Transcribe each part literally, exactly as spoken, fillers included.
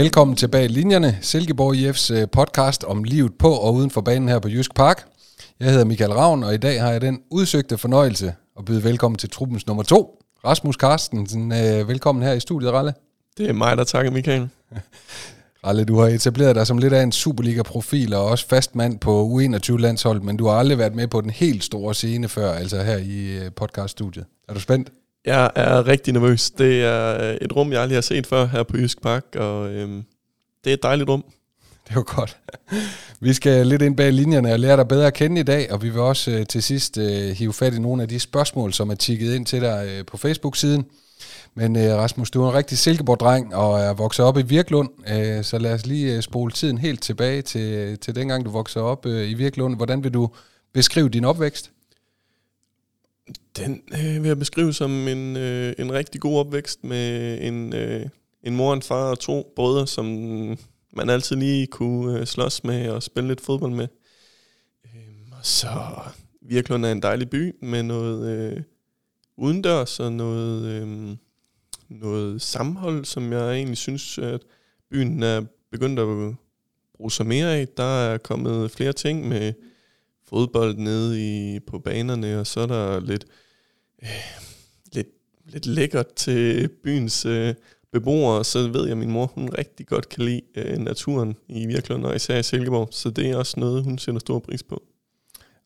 Velkommen til Bag Linjerne, Silkeborg I F's podcast om livet på og uden for banen her på Jysk Park. Jeg hedder Michael Ravn, og i dag har jeg den udsøgte fornøjelse at byde velkommen til truppens nummer to, Rasmus Karstensen. Velkommen her i studiet, Ralle. Det er mig, der takker, Michael. Ralle, du har etableret dig som lidt af en Superliga-profil og også fast mand på U enogtyve-landshold, men du har aldrig været med på den helt store scene før, altså her i podcaststudiet. Er du spændt? Jeg er rigtig nervøs. Det er et rum, jeg aldrig har set før her på Jysk Park, og øhm, det er et dejligt rum. Det var godt. Vi skal lidt ind bag linjerne og lære dig bedre at kende i dag, og vi vil også øh, til sidst øh, hive fat i nogle af de spørgsmål, som er tikket ind til dig øh, på Facebook-siden. Men øh, Rasmus, du er en rigtig Silkeborg-dreng og er vokset op i Virklund, øh, så lad os lige øh, spole tiden helt tilbage til, til dengang, du voksede op øh, i Virklund. Hvordan vil du beskrive din opvækst? Den øh, vil jeg beskrive som en, øh, en rigtig god opvækst med en, øh, en mor, en far og to brødre, som man altid lige kunne øh, slås med og spille lidt fodbold med. Øh, og så Virklund er en dejlig by med noget øh, udendørs og noget, øh, noget sammenhold, som jeg egentlig synes, at byen er begyndt at bruge sig mere af. Der er kommet flere ting med fodbold nede i, på banerne, og så er der lidt, øh, lidt, lidt lækkert til byens øh, beboere, og så ved jeg, at min mor hun rigtig godt kan lide øh, naturen i Virklund, og især i Silkeborg, så det er også noget, hun sætter stor pris på.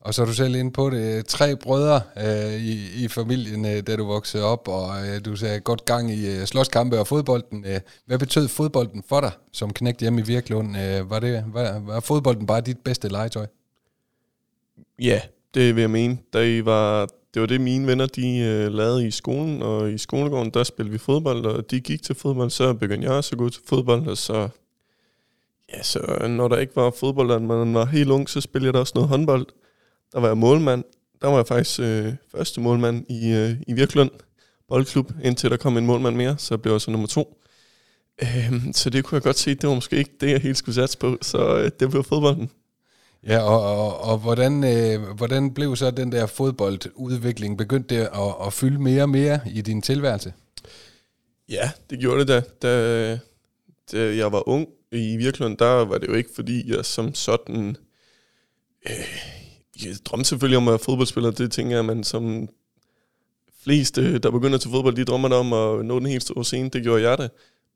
Og så er du selv inde på det, tre brødre øh, i, i familien, øh, da du voksede op, og øh, du sagde godt gang i øh, slåskampe og fodbolden. Øh, hvad betød fodbolden for dig som knægt hjemme i Virklund? Øh, var, det, var, var fodbolden bare dit bedste legetøj? Ja, det vil jeg mene. Det var det, var det mine venner de øh, lavede i skolen, og i skolegården der spillede vi fodbold, og de gik til fodbold, så begyndte jeg også at gå til fodbold, og så, ja, så når der ikke var fodbold, og man var helt ung, så spillede jeg da også noget håndbold. Der var jeg målmand. Der var jeg faktisk øh, første målmand i, øh, i Virklund boldklub, indtil der kom en målmand mere, så blev jeg så nummer to. Øh, så det kunne jeg godt se, det var måske ikke det, jeg helt skulle satse på, så øh, det blev fodbolden. Ja, og, og, og hvordan, øh, hvordan blev så den der fodboldudvikling? Begyndte det at, at fylde mere og mere i din tilværelse? Ja, det gjorde det da. Da, da jeg var ung i Virklund, der var det jo ikke, fordi jeg som sådan... Øh, jeg drømte selvfølgelig om at være fodboldspiller. Det tænker jeg, man som fleste, der begynder til fodbold, de drømmer om at nå den helt store scene. Det gjorde jeg da.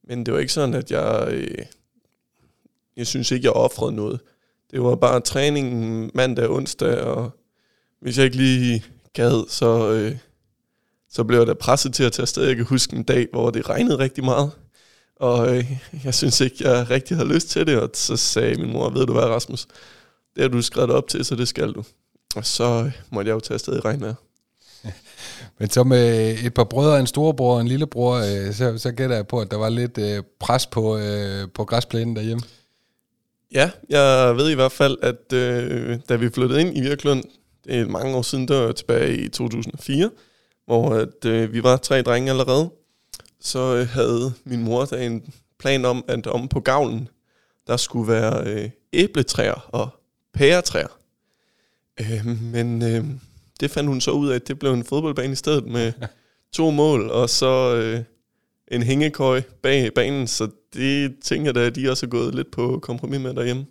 Men det var ikke sådan, at jeg... Øh, jeg synes ikke, jeg offrede noget. Det var bare træningen mandag og onsdag, og hvis jeg ikke lige gad, så, øh, så blev jeg da presset til at tage afsted. Jeg kan huske en dag, hvor det regnede rigtig meget, og øh, jeg synes ikke, jeg rigtig havde lyst til det. Og så sagde min mor, ved du hvad, Rasmus, det har du skrevet op til, så det skal du. Og så øh, måtte jeg jo tage afsted i regnvejr. Men så med et par brødre, en storebror og en lillebror, øh, så, så gætter jeg på, at der var lidt øh, pres på, øh, på græsplænen derhjemme. Ja, jeg ved i hvert fald, at øh, da vi flyttede ind i Virklund, det er mange år siden, der var tilbage i to tusind og fire, hvor at, øh, vi var tre drenge allerede, så øh, havde min mor da en plan om, at om på gavlen, der skulle være øh, æbletræer og pæretræer. Øh, men øh, det fandt hun så ud af, at det blev en fodboldbane i stedet med to mål, og så... Øh, en hængekøj bag banen, så det tænker da, at de også er gået lidt på kompromis med derhjemme.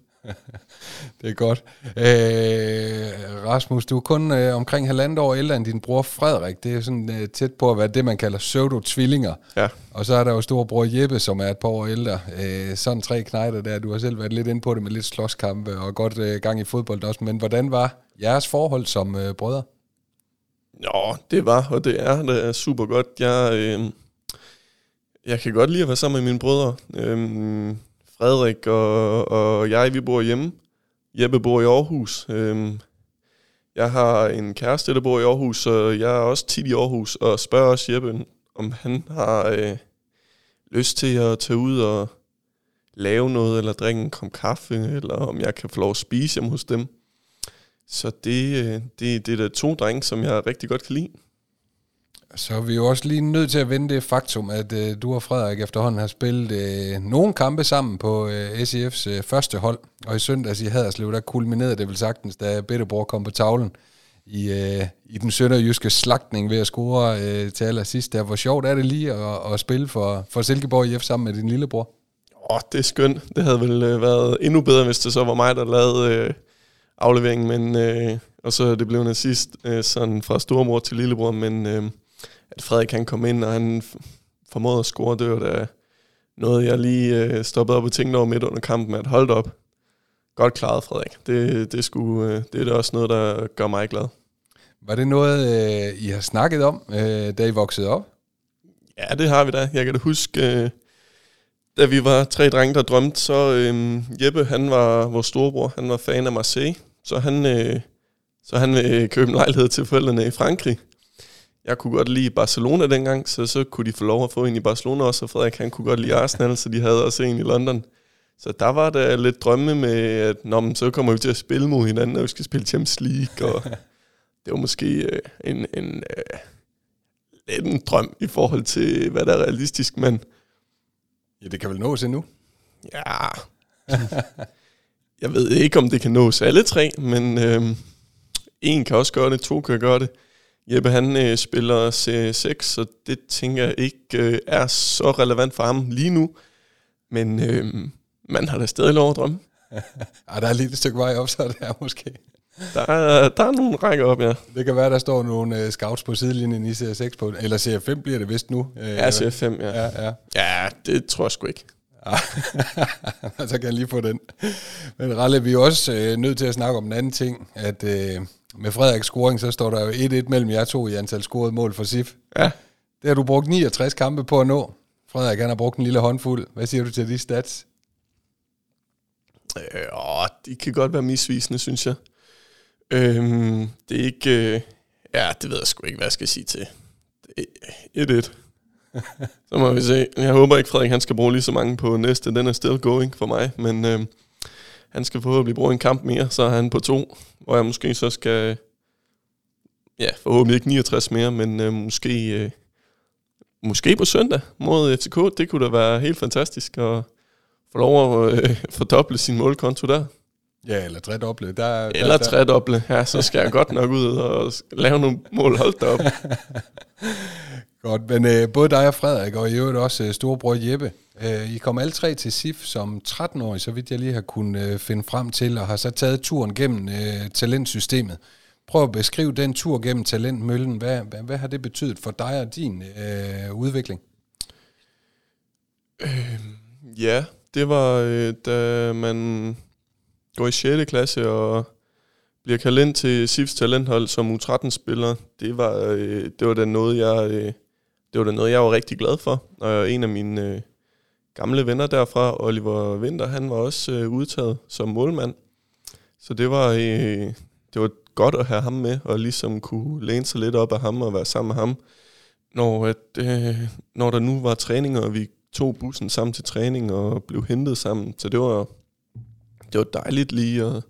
Det er godt. Øh, Rasmus, du er kun øh, omkring halvandet år ældre end din bror Frederik. Det er sådan øh, tæt på at være det, man kalder pseudo-tvillinger. Ja. Og så er der jo storebror Jeppe, som er et par år ældre. Øh, sådan tre knejder der. Du har selv været lidt inde på det med lidt slåskampe og godt øh, gang i fodbold også. Men hvordan var jeres forhold som øh, brødre? Nå, det var, og det er, det er super godt. Jeg... Øh, Jeg kan godt lide at være sammen med mine brødre. Øhm, Frederik og, og jeg, vi bor hjemme. Jeppe bor i Aarhus. Øhm, jeg har en kæreste, der bor i Aarhus, så jeg er også tit i Aarhus og spørger også Jeppe, om han har øh, lyst til at tage ud og lave noget, eller drikke en kop kaffe, eller om jeg kan få lov at spise hjemme hos dem. Så det, øh, det, det er der to drenge, som jeg rigtig godt kan lide. Så er vi jo også lige nødt til at vende det faktum, at øh, du og Frederik efterhånden har spillet øh, nogle kampe sammen på øh, S I F's øh, første hold. Og i søndags i Haderslev, der kulminerede det vel sagtens, da Betteborg kom på tavlen i, øh, i den sønderjyske slagtning ved at score øh, til allersidst. Der, hvor sjovt er det lige at, at spille for, for Silkeborg I F sammen med din lillebror? åh, det er skønt. Det havde vel øh, været endnu bedre, hvis det så var mig, der lavede øh, afleveringen. Men, øh, og så det blev en assist øh, sådan fra stormor til lillebror, men øh, at Frederik han kom ind, og han formåede at score, det var da noget, jeg lige øh, stoppede op og tænkte over midt under kampen, at holde op. Godt klaret, Frederik. Det, det, skulle, øh, det er da også noget, der gør mig glad. Var det noget, øh, I har snakket om, øh, da I voksede op? Ja, det har vi da. Jeg kan da huske, øh, da vi var tre drenge, der drømte, så øh, Jeppe, han var vores storebror, han var fan af Marseille, så han, øh, så han øh, købte en lejlighed til forældrene i Frankrig. Jeg kunne godt lide Barcelona dengang, så så kunne de få lov at få en i Barcelona også, og Frederik han kunne godt lide Arsenal, så de havde også en i London. Så der var der lidt drømme med, at når man så kommer vi til at spille mod hinanden, og vi skal spille Champions League, og det var måske øh, en, en, øh, lidt en drøm i forhold til, hvad der er realistisk, men... Ja, det kan vel nås endnu? Ja. Jeg ved ikke, om det kan nås alle tre, men øh, en kan også gøre det, to kan gøre det. Jeppe, han øh, spiller C S seks, så det tænker jeg ikke øh, er så relevant for ham lige nu. Men øh, man har da stadig lov at drømme. Ej, der er lige et stykke vej op, så det er måske... Der er, der er nogle rækker op, ja. Det kan være, der står nogle uh, scouts på sidelinjen i C S seks, på, eller C S fem bliver det vist nu. Øh, ja, C S fem, ja. Ja, ja. Ja, det tror jeg sgu ikke. Så kan jeg lige få den. Men Ralle, vi er også øh, nødt til at snakke om en anden ting, at øh, med Frederiks scoring, så står der jo et-et mellem jer to i antal scorede mål for S I F. Ja. Det har du brugt niogtres kampe på at nå. Frederik, han har brugt en lille håndfuld. Hvad siger du til de stats? Øh, åh, de kan godt være misvisende, synes jeg. Øhm, det er ikke øh, ja, det ved jeg sgu ikke, hvad jeg skal sige til et-et. Så må vi se. Jeg håber ikke Frederik han skal bruge lige så mange på næste. Den er still going for mig. Men øh, han skal forhåbentlig bruge en kamp mere. Så er han på to. Hvor jeg måske så skal, ja, forhåbentlig ikke niogtres mere. Men øh, måske øh, måske på søndag mod F C K. Det kunne da være helt fantastisk at få lov at øh, fordoble sin målkonto der. Ja, eller tredoble. Der, eller der, tredoble, ja, så skal jeg godt nok ud og lave nogle mål, hold da op. Godt, men øh, både dig og Frederik, og i øvrigt også øh, storebror Jeppe, øh, I kom alle tre til S I F som tretten-årige, så vidt jeg lige har kunnet øh, finde frem til, og har så taget turen gennem øh, talentsystemet. Prøv at beskrive den tur gennem talentmøllen. Hvad, hvad, hvad har det betydet for dig og din øh, udvikling? Øh, ja, det var, øh, da man... går i sjette klasse og bliver kaldt ind til S I F's talenthold som U tretten-spiller. Det var øh, det var da noget jeg øh, det var da noget jeg var rigtig glad for. Og en af mine øh, gamle venner derfra, Oliver Winter, han var også øh, udtaget som målmand. Så det var øh, det var godt at have ham med og ligesom kunne læne sig lidt op af ham og være sammen med ham. Når at øh, når der nu var træninger, og vi tog bussen sammen til træning og blev hentet sammen, så det var Det var dejligt lige at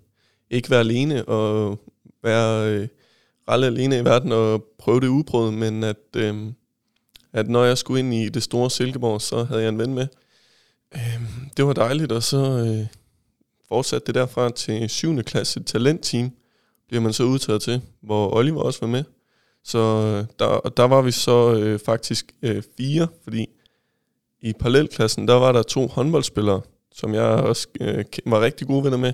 ikke være alene og være øh, ret alene i verden og prøve det uprøvet, men at, øh, at når jeg skulle ind i det store Silkeborg, så havde jeg en ven med. Øh, det var dejligt, og så øh, fortsatte det derfra til syvende klasse talentteam, bliver man så udtaget til, hvor Oliver også var med. Så der, der var vi så øh, faktisk øh, fire, fordi i parallelklassen, der var der to håndboldspillere, som jeg også øh, var rigtig gode venner med.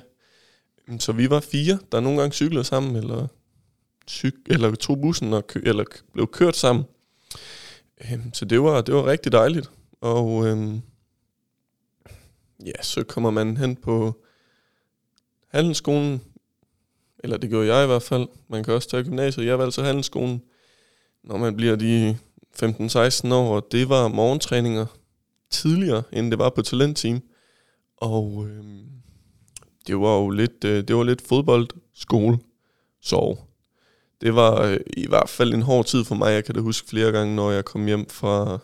Så vi var fire, der nogle gange cyklede sammen, eller, cyk- eller tog bussen, og kø- eller k- blev kørt sammen. Øhm, så det var, det var rigtig dejligt. Og øhm, ja, så kommer man hen på handelsskolen, eller det gjorde jeg i hvert fald. Man kan også tage gymnasiet. Jeg valgte så handelsskolen, når man bliver de femten-seksten år, og det var morgentræninger tidligere, end det var på talentteam. Og øh, det var jo lidt, øh, det var lidt fodbold, skole, sove. Det var øh, i hvert fald en hård tid for mig. Jeg kan da huske flere gange, når jeg kom hjem fra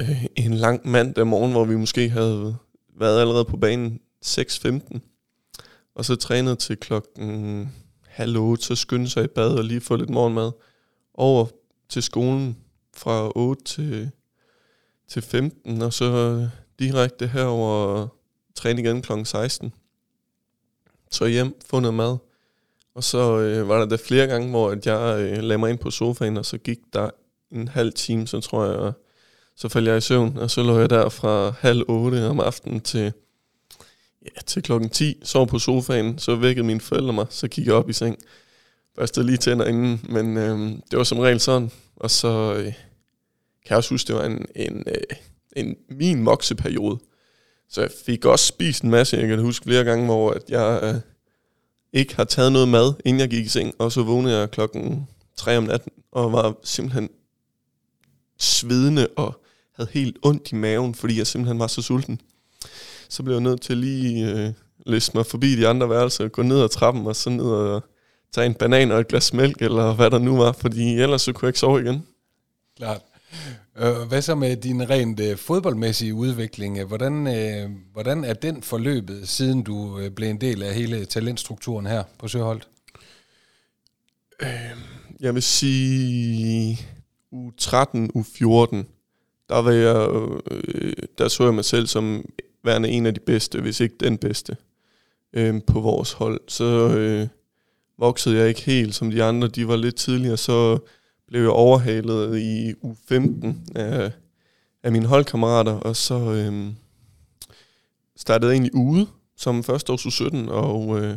øh, en lang mandag morgen, hvor vi måske havde været allerede på banen seks femten. Og så trænede til klokken halv otte, så skyndte sig i bad og lige få lidt morgenmad. Over til skolen fra otte til, til femten, og så... Øh, direkte herover træne igen klokken seksten. Så hjem, få noget mad. Og så øh, var der da flere gange, hvor at jeg øh, lagde mig ind på sofaen, og så gik der en halv time, så tror jeg, så faldt jeg i søvn, og så lå jeg der fra halv otte om aftenen til, ja, til klokken ti, sov på sofaen, så vækkede mine forældre mig, så kiggede jeg op i seng. Børstede lige tænder inden, men øh, det var som regel sådan. Og så øh, kan jeg også huske, det var en, en, øh, en min mokseperiode. Så jeg fik også spist en masse, jeg kan huske flere gange, hvor at jeg øh, ikke har taget noget mad, inden jeg gik i seng. Og så vågnede jeg klokken tre om natten, og var simpelthen svedende og havde helt ondt i maven, fordi jeg simpelthen var så sulten. Så blev jeg nødt til lige øh, læse mig forbi de andre værelser, gå ned ad trappen og så ned og tage en banan og et glas mælk, eller hvad der nu var, fordi ellers så kunne jeg ikke sove igen. Klart. Hvad så med din rent fodboldmæssige udvikling? Hvordan, hvordan er den forløbet, siden du blev en del af hele talentstrukturen her på Søholt? Jeg vil sige U tretten, U fjorten. Der, var jeg, der så jeg mig selv som værende en af de bedste, hvis ikke den bedste, på vores hold. Så voksede jeg ikke helt som de andre, de var lidt tidligere, så blev jeg overhalet i U femten af, af mine holdkammerater, og så øhm, startede jeg egentlig ude som første års U sytten, og øh,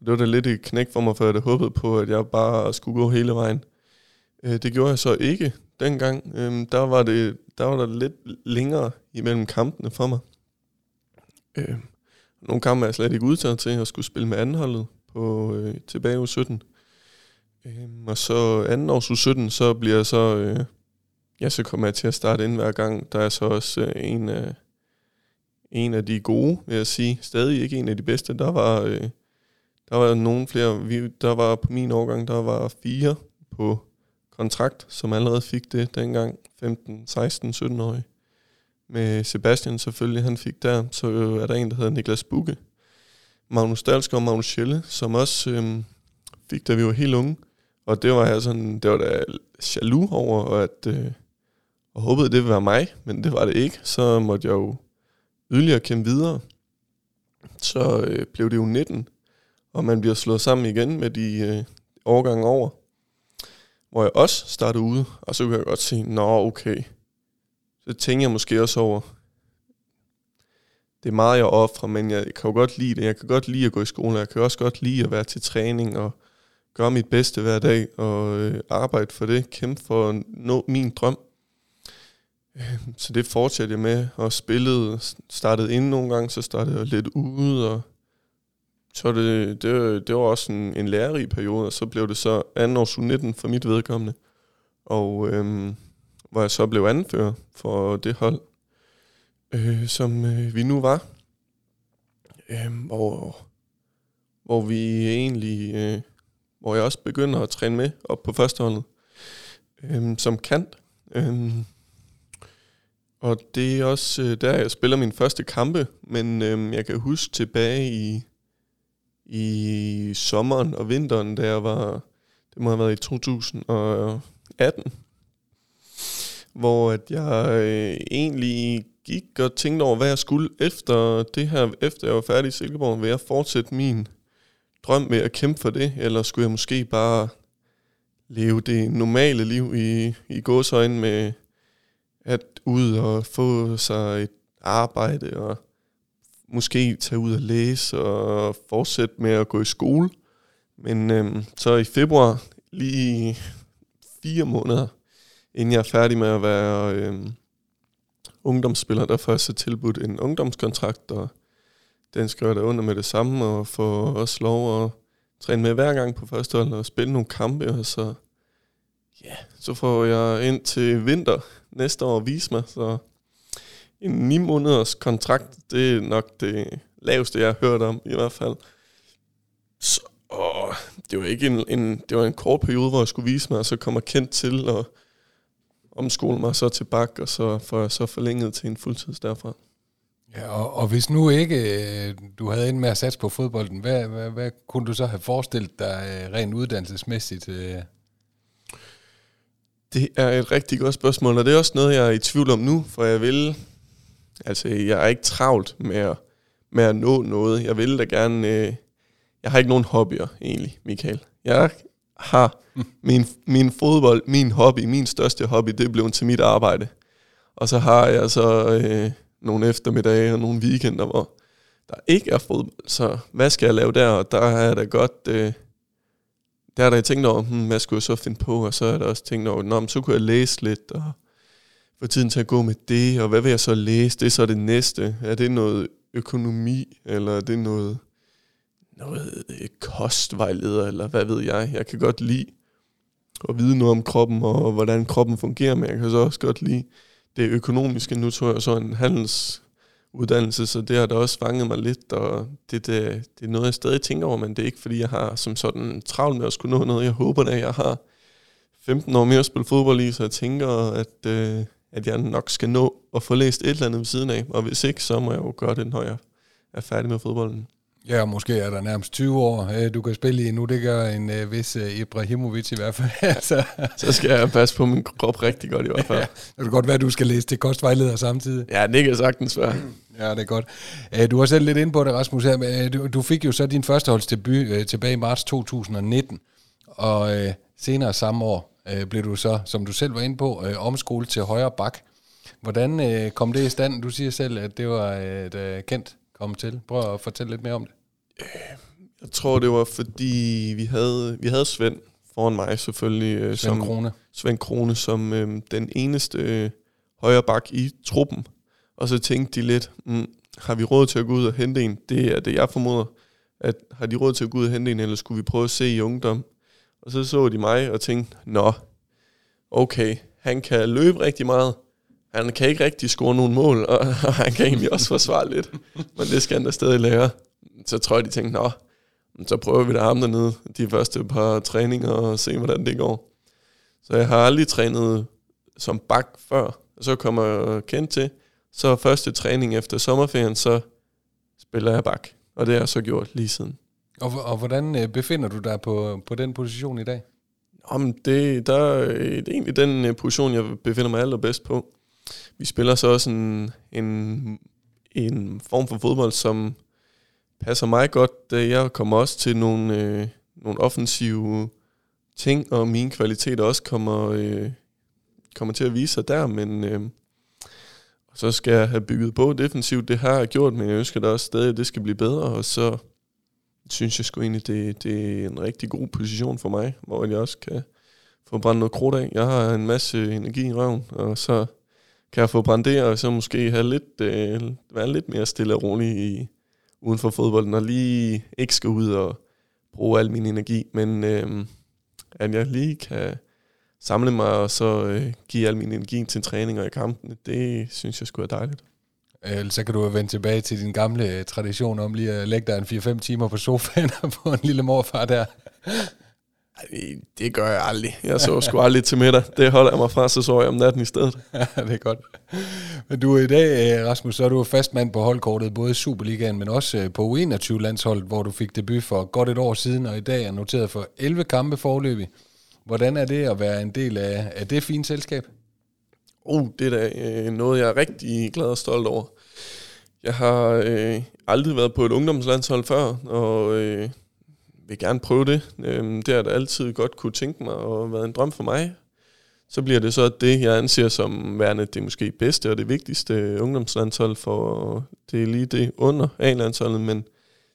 det var da lidt et knæk for mig, for jeg havde håbet på, at jeg bare skulle gå hele vejen. Øh, det gjorde jeg så ikke dengang. Øh, der var det der var der lidt længere imellem kampene for mig. Øh, nogle kampe er jeg slet ikke udtaget til, at skulle spille med andenholdet på øh, tilbage i U sytten. Øhm, og så anden års U sytten, så bliver jeg så, øh, ja, så kommer jeg til at starte ind hver gang. Der er så også øh, en, af, en af de gode, vil jeg sige. Stadig ikke en af de bedste. Der var, øh, der var nogle flere, vi, der var på min årgang, der var fire på kontrakt, som allerede fik det dengang, femten, seksten, sytten-årige. Med Sebastian selvfølgelig, han fik der. Så øh, er der en, der hedder Niklas Bugge, Magnus Dalsgaard og Magnus Schelle, som også øhm, fik, da vi var helt unge. Og det var jeg sådan, det var da jaloux over, og at øh, og håbede, det ville være mig, men det var det ikke. Så måtte jeg jo yderligere kæmpe videre. Så øh, blev det jo nitten, og man bliver slået sammen igen med de øh, årgange over, hvor jeg også startede ude, og så kunne jeg godt sige, nå okay, så tænker jeg måske også over, det er meget, jeg offrer, men jeg kan jo godt lide det. Jeg kan godt lide at gå i skole, jeg kan også godt lide at være til træning og gøre mit bedste hver dag og øh, arbejde for det, kæmpe for at nå min drøm. Øh, så det fortsatte jeg med og spillede, startede inde nogle gange, så startede jeg lidt ude. Og så det, det, det var også en, en lærerig periode, og så blev det så anden års U nitten for mit vedkommende, og øh, hvor jeg så blev anfører for det hold, Øh, som øh, vi nu var, øh, hvor, hvor vi egentlig, øh, hvor jeg også begynder at træne med op på førsteholdet, øh, som kant. Øh, og det er også øh, der, jeg spiller mine første kampe, men øh, jeg kan huske tilbage i, i sommeren og vinteren, da jeg var, det må have været i to tusind og atten, hvor at jeg øh, egentlig gik og tænkte over, hvad jeg skulle efter det her. Efter jeg var færdig i Silkeborg, vil jeg fortsætte min drøm med at kæmpe for det, eller skulle jeg måske bare leve det normale liv i, i gåseøjne med at ud og få sig et arbejde, og måske tage ud og læse, og fortsætte med at gå i skole. Men øhm, så i februar, lige fire måneder, inden jeg er færdig med at være øhm, ungdomsspiller, der får så tilbudt en ungdomskontrakt, og den skriver der under med det samme, og får også lov at træne med hver gang på førstehold og spille nogle kampe, og så, yeah, så får jeg ind til vinter næste år at vise mig. Så en ni måneders kontrakt, det er nok det laveste, jeg har hørt om i hvert fald. Så åh, det var ikke en, en, det var en kort periode, hvor jeg skulle vise mig, og så kommer Kent til og omskole mig så til bak, og så får jeg så forlænget til en fuldtids derfra. Ja, og, og hvis nu ikke du havde en med at satse på fodbolden, hvad, hvad, hvad kunne du så have forestillet dig rent uddannelsesmæssigt? Det er et rigtig godt spørgsmål, og det er også noget, jeg er i tvivl om nu, for jeg vil, altså jeg er ikke travlt med at, med at nå noget. Jeg vil da gerne, øh, jeg har ikke nogen hobbyer egentlig, Michael. Jeg har min, min fodbold, min hobby, min største hobby, det blev til mit arbejde. Og så har jeg så øh, nogle eftermiddage og nogle weekender, hvor der ikke er fodbold. Så hvad skal jeg lave der? Og der har jeg da godt... Øh, der har jeg tænkt over, hmm, hvad skulle jeg så finde på? Og så er der også tænkt over, nå, men så kunne jeg læse lidt, og få tiden til at gå med det, og hvad vil jeg så læse? Det er så det næste. Er det noget økonomi, eller er det noget... noget kostvejleder, eller hvad ved jeg. Jeg kan godt lide at vide noget om kroppen, og hvordan kroppen fungerer, men jeg kan så også godt lide det økonomiske. Nu tog jeg så en handelsuddannelse, så det har da også fanget mig lidt, og det, det, det er noget, jeg stadig tænker over, men det er ikke, fordi jeg har som sådan travlt med at skulle nå noget. Jeg håber da, jeg har femten år mere at spille fodbold i, så jeg tænker, at, øh, at jeg nok skal nå at få læst et eller andet ved siden af, og hvis ikke, så må jeg jo gøre det, når jeg er færdig med fodbolden. Ja, måske er der nærmest tyve år, du kan spille i nu. Det gør en uh, vis uh, Ibrahimovic i hvert fald. altså. Så skal jeg passe på min krop rigtig godt i hvert fald. Ja, det kan godt være, at du skal læse til kostvejleder samtidig. Ja, det kan sagtens være. Ja, det er godt. Uh, du var selv lidt inde på det, Rasmus. Du, du fik jo så din førsteholdsdebut uh, tilbage i marts to tusind nitten. Og uh, senere samme år uh, blev du så, som du selv var inde på, uh, omskolet til højre bak. Hvordan uh, kom det i stand? Du siger selv, at det var et uh, Kent om til. Prøv at fortælle lidt mere om det. Jeg tror, det var, fordi vi havde, vi havde Svend foran mig selvfølgelig. Svend som, Krone. Svend Krone som øhm, den eneste øh, højre bak i truppen. Og så tænkte de lidt, mm, har vi råd til at gå ud og hente en? Det er det, jeg formoder. At, har de råd til at gå ud og hente en, eller skulle vi prøve at se i ungdom? Og så så de mig og tænkte, nå, okay, han kan løbe rigtig meget. Han kan ikke rigtig score nogen mål, og han kan egentlig også forsvare lidt. Men det skal han da stadig lære. Så tror jeg, de tænkte, nå, så prøver vi da ham dernede de første par træninger og se, hvordan det går. Så jeg har aldrig trænet som bak før, og så kommer jeg kendt til. Så første træning efter sommerferien, så spiller jeg bak, og det har jeg så gjort lige siden. Og, og hvordan befinder du dig på, på den position i dag? Jamen, det, der, det er egentlig den position, jeg befinder mig allerbedst på. Vi spiller så også en, en, en form for fodbold, som passer mig godt. Jeg kommer også til nogle, øh, nogle offensive ting, og mine kvaliteter også kommer, øh, kommer til at vise sig der. Men øh, så skal jeg have bygget på defensivt. Det har jeg gjort, men jeg ønsker da også stadig, at det skal blive bedre. Og så synes jeg sgu egentlig, det, det er en rigtig god position for mig, hvor jeg også kan få brændt noget krudt af. Jeg har en masse energi i røven, og så... kan jeg få brandere, og så måske have lidt, øh, være lidt mere stille og rolig i, uden for fodbolden, og lige ikke skal ud og bruge al min energi, men øh, at jeg lige kan samle mig, og så øh, give al min energi til træning og i kampene, det synes jeg sgu er dejligt. Ellers så kan du vende tilbage til din gamle tradition om lige at lægge dig en fire-fem timer på sofaen og få en lille morfar der. Det gør jeg aldrig. Jeg så sgu aldrig til middag. Det holder jeg mig fra, så sover jeg om natten i stedet. Ja, det er godt. Men du er i dag, Rasmus, så er du fastmand på holdkortet, både i Superligaen, men også på U enogtyve-landsholdet, hvor du fik debut for godt et år siden, og i dag er noteret for elleve kampe foreløbig. Hvordan er det at være en del af, af det fine selskab? Oh, det er da noget, jeg er rigtig glad og stolt over. Jeg har øh, aldrig været på et ungdomslandshold før, og... Øh, Jeg vil gerne prøve det. Det har jeg da altid godt kunne tænke mig og været en drøm for mig. Så bliver det så det, jeg anser som værende det måske bedste og det vigtigste ungdomslandshold, for det er lige det under A-landsholdet, men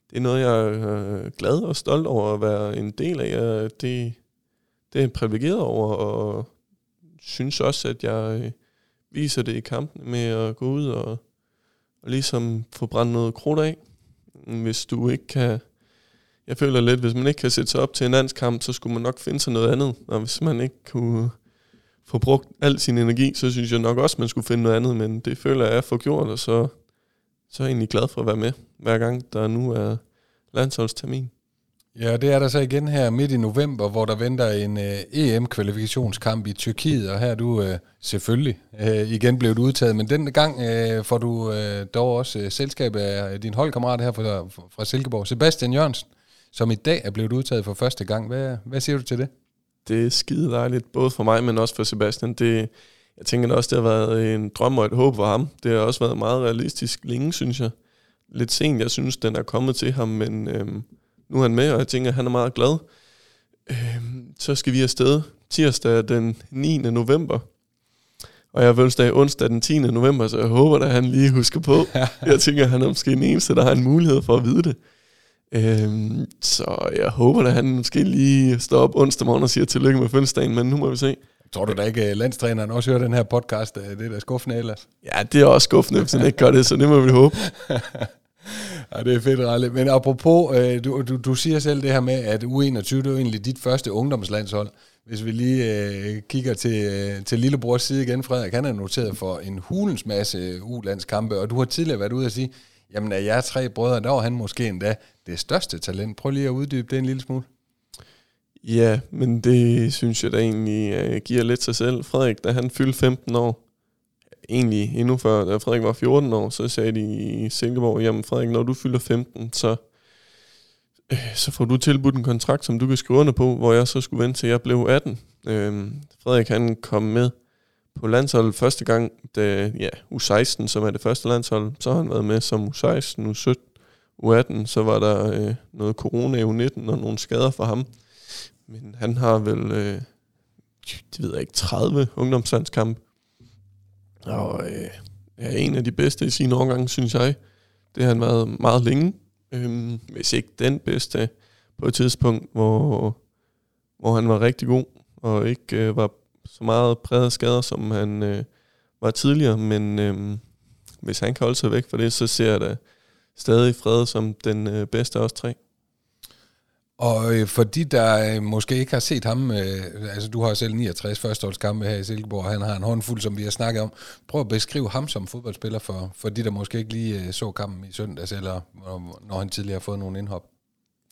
det er noget, jeg er glad og stolt over at være en del af. Det, det er privilegeret over, og synes også, at jeg viser det i kampen med at gå ud og, og ligesom få brændt noget krudt af. Hvis du ikke kan... Jeg føler lidt, hvis man ikke kan sætte sig op til en landskamp, så skulle man nok finde sig noget andet. Og hvis man ikke kunne få brugt al sin energi, så synes jeg nok også, man skulle finde noget andet. Men det føler jeg er for gjort, og så, så er jeg egentlig glad for at være med, hver gang der nu er landsholdstermin. Ja, det er der så igen her midt i november, hvor der venter en øh, E M-kvalifikationskamp i Tyrkiet, og her er du øh, selvfølgelig øh, igen blevet udtaget, men denne gang øh, får du øh, dog også øh, selskab af din holdkammerat her fra, fra Silkeborg, Sebastian Jørgensen, som i dag er blevet udtaget for første gang. Hvad, hvad siger du til det? Det er skide dejligt, både for mig, men også for Sebastian. Det, jeg tænker også, det har været en drøm og et håb for ham. Det har også været meget realistisk længe, synes jeg. Lidt sent, jeg synes, den er kommet til ham, men øhm, nu er han med, og jeg tænker, han er meget glad. Øhm, så skal vi afsted tirsdag den niende november. Og jeg har fødselsdag onsdag den tiende november, så jeg håber da, han lige husker på. Jeg tænker, han er måske den eneste, der har en mulighed for at vide det. Øhm, så jeg håber da, han måske lige står op onsdag morgen og siger tillykke med fødselsdagen, men nu må vi se. Tror du da ikke, landstræneren også hører den her podcast? Det er da skuffende ellers. Ja, det er også skuffende, hvis han ikke gør det, så det må vi håbe. Ja, det er fedt, Ralle. Men apropos, du, du, du siger selv det her med, at U enogtyve, det er jo egentlig dit første ungdomslandshold. Hvis vi lige øh, kigger til, øh, til lillebrors side igen, Frederik, han er noteret for en hulens masse U-landskampe, og du har tidligere været ude og sige, jamen er jeg tre brødre, der var han måske endda det største talent. Prøv lige at uddybe det en lille smule. Ja, men det synes jeg da egentlig øh, giver lidt sig selv. Frederik, da han fyldte femten år, egentlig endnu før, da Frederik var fjorten år, så sagde de i Silkeborg, jamen Frederik, når du fylder femten, så... så får du tilbudt en kontrakt, som du kan skrive under på, hvor jeg så skulle vente til, jeg blev atten. Øhm, Frederik, han kom med på landsholdet første gang, da, ja, U seksten, som er det første landshold, så har han været med som U seksten, U sytten, U atten, så var der øh, noget corona i U nitten og nogle skader for ham. Men han har vel, øh, det ved jeg ikke, tredive ungdomslandskampe. Og øh, er en af de bedste i sine årgange, synes jeg. Det har han været meget længe. Øhm, hvis ikke den bedste, på et tidspunkt, hvor, hvor han var rigtig god, og ikke øh, var så meget præget af skader, som han øh, var tidligere, men øh, hvis han kan holde sig væk fra det, så ser jeg da stadig Frede som den øh, bedste af os tre. Og øh, for de, der øh, måske ikke har set ham, øh, altså du har selv niogtres førsteholdskampe her i Silkeborg, han har en håndfuld, som vi har snakket om. Prøv at beskrive ham som fodboldspiller for, for de, der måske ikke lige øh, så kampen i søndags, eller når han tidligere har fået nogle indhop.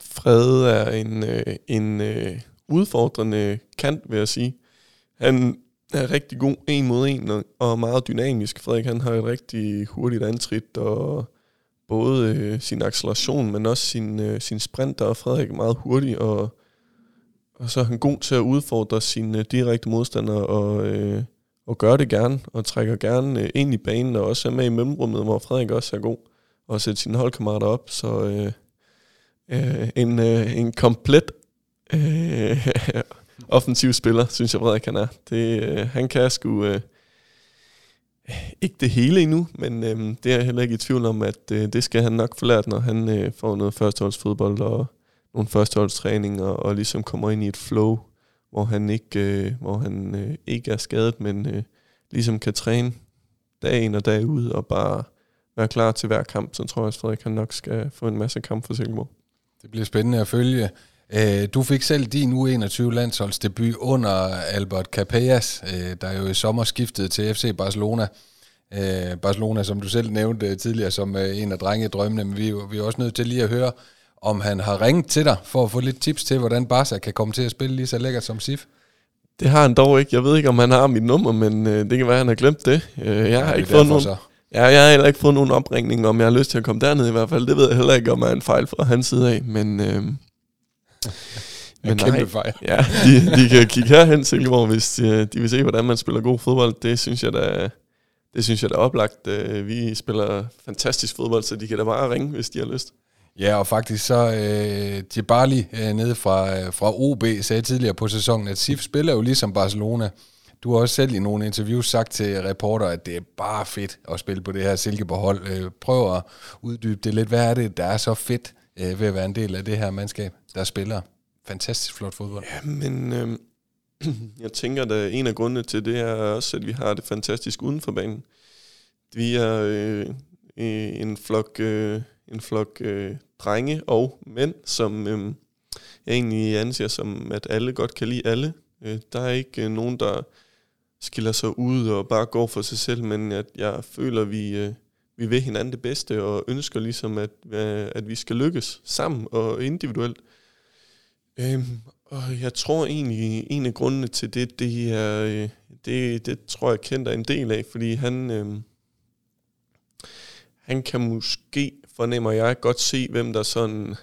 Frede er en, øh, en øh, udfordrende kant, vil jeg sige. Han er rigtig god en mod en, og meget dynamisk. Frederik, han har et rigtig hurtigt antrit, og... både øh, sin acceleration, men også sin, øh, sin sprint, der er Frederik meget hurtig, og, og så er han god til at udfordre sine øh, direkte modstandere, og, øh, og gør det gerne, og trækker gerne øh, ind i banen, og også er med i mellemrummet, hvor Frederik også er god, og sætter sine holdkammerater op, så øh, øh, en, øh, en komplet øh, offensiv spiller, synes jeg Frederik han er. Det, øh, han kan sgu... Øh, Ikke det hele endnu, men øhm, det er jeg heller ikke i tvivl om, at øh, det skal han nok få lært, når han øh, får noget førsteholdsfodbold og nogle førsteholdstræninger, og, og ligesom kommer ind i et flow, hvor han ikke, øh, hvor han, øh, ikke er skadet, men øh, ligesom kan træne dag ind og dag ud og bare være klar til hver kamp. Så tror jeg, at Frederik han nok skal få en masse kamp for Silkeborg. Det bliver spændende at følge. Du fik selv din U enogtyve-landsholdsdebut under Albert Capellas, der jo i sommer skiftede til F C Barcelona. Barcelona, som du selv nævnte tidligere, som en af drengedrømmene, men vi er jo også nødt til lige at høre, om han har ringet til dig for at få lidt tips til, hvordan Barca kan komme til at spille lige så lækkert som S I F. Det har han dog ikke. Jeg ved ikke, om han har mit nummer, men det kan være, han har glemt det. Jeg har ikke fået nogen... Ja, jeg har heller ikke fået nogen opringning, om jeg har lyst til at komme derned i hvert fald. Det ved jeg heller ikke, om jeg er en fejl fra hans side af, men... Øh... Men nej, ja, de, de kan kigge herhen, Silkeborg, hvis de, de vil se, hvordan man spiller god fodbold. Det synes jeg da, det synes jeg da er oplagt. Vi spiller fantastisk fodbold, så de kan da bare ringe, hvis de har lyst. Ja, og faktisk så øh, Djibali øh, nede fra, øh, fra O B sagde tidligere på sæsonen, at S I F spiller jo ligesom Barcelona. Du har også selv i nogle interviews sagt til reporter, at det er bare fedt at spille på det her Silkeborg-hold. Øh, prøv at uddybe det lidt. Hvad er det, der er så fedt øh, ved at være en del af det her mandskab, der spiller fantastisk flot fodbold? Ja, men øh, jeg tænker, at en af grundene til det er også, at vi har det fantastisk uden for banen. Vi er øh, en flok, øh, en flok øh, drenge og mænd, som øh, jeg egentlig anser som, at alle godt kan lide alle. Øh, der er ikke øh, nogen, der skiller sig ud og bare går for sig selv, men at jeg føler, at vi, øh, vi vil hinanden det bedste og ønsker ligesom, at, øh, at vi skal lykkes sammen og individuelt. Øhm, og jeg tror egentlig, en af grundene til det, det er, øh, det, det tror jeg Kent er en del af, fordi han, øh, han kan måske, fornemmer jeg, godt se, hvem der sådan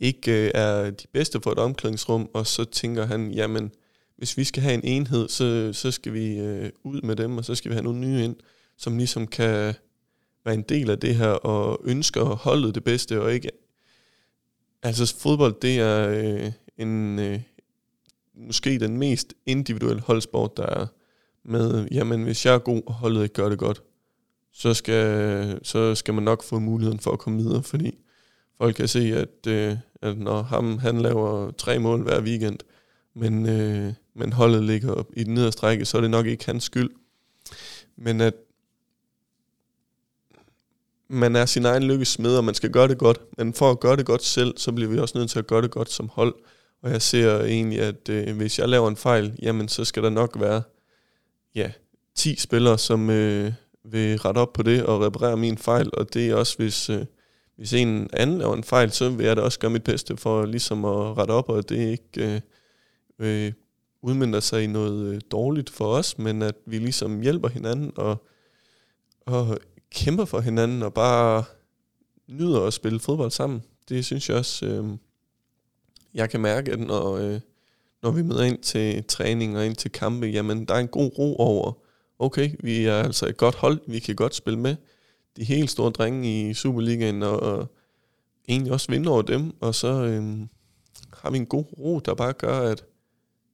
ikke øh, er de bedste for et omklædningsrum, og så tænker han, jamen, hvis vi skal have en enhed, så, så skal vi øh, ud med dem, og så skal vi have nogle nye ind, som ligesom kan være en del af det her, og ønsker holdet det bedste, og ikke... Altså fodbold, det er øh, en, øh, måske den mest individuelle holdsport, der er. med, jamen hvis jeg er god, og holdet ikke gør det godt, så skal, så skal man nok få muligheden for at komme videre, fordi folk kan se, at, øh, at når ham, han laver tre mål hver weekend, men, øh, men holdet ligger op i den nederste række, så er det nok ikke hans skyld. Men at man er sin egen lykkes smed, og man skal gøre det godt. Men for at gøre det godt selv, så bliver vi også nødt til at gøre det godt som hold. Og jeg ser egentlig, at øh, hvis jeg laver en fejl, jamen så skal der nok være ja, ti spillere, som øh, vil rette op på det og reparere min fejl. Og det er også, hvis, øh, hvis en anden laver en fejl, så vil jeg da også gøre mit bedste for ligesom at rette op, og det ikke øh, øh, udmønter sig i noget øh, dårligt for os, men at vi ligesom hjælper hinanden og, og kæmper for hinanden og bare nyder at spille fodbold sammen. Det synes jeg også... Øh, Jeg kan mærke, at når, øh, når vi møder ind til træning og ind til kampe, jamen der er en god ro over, okay, vi er altså et godt hold, vi kan godt spille med de helt store drenge i Superligaen, og, og egentlig også vinde over dem, og så øh, har vi en god ro, der bare gør, at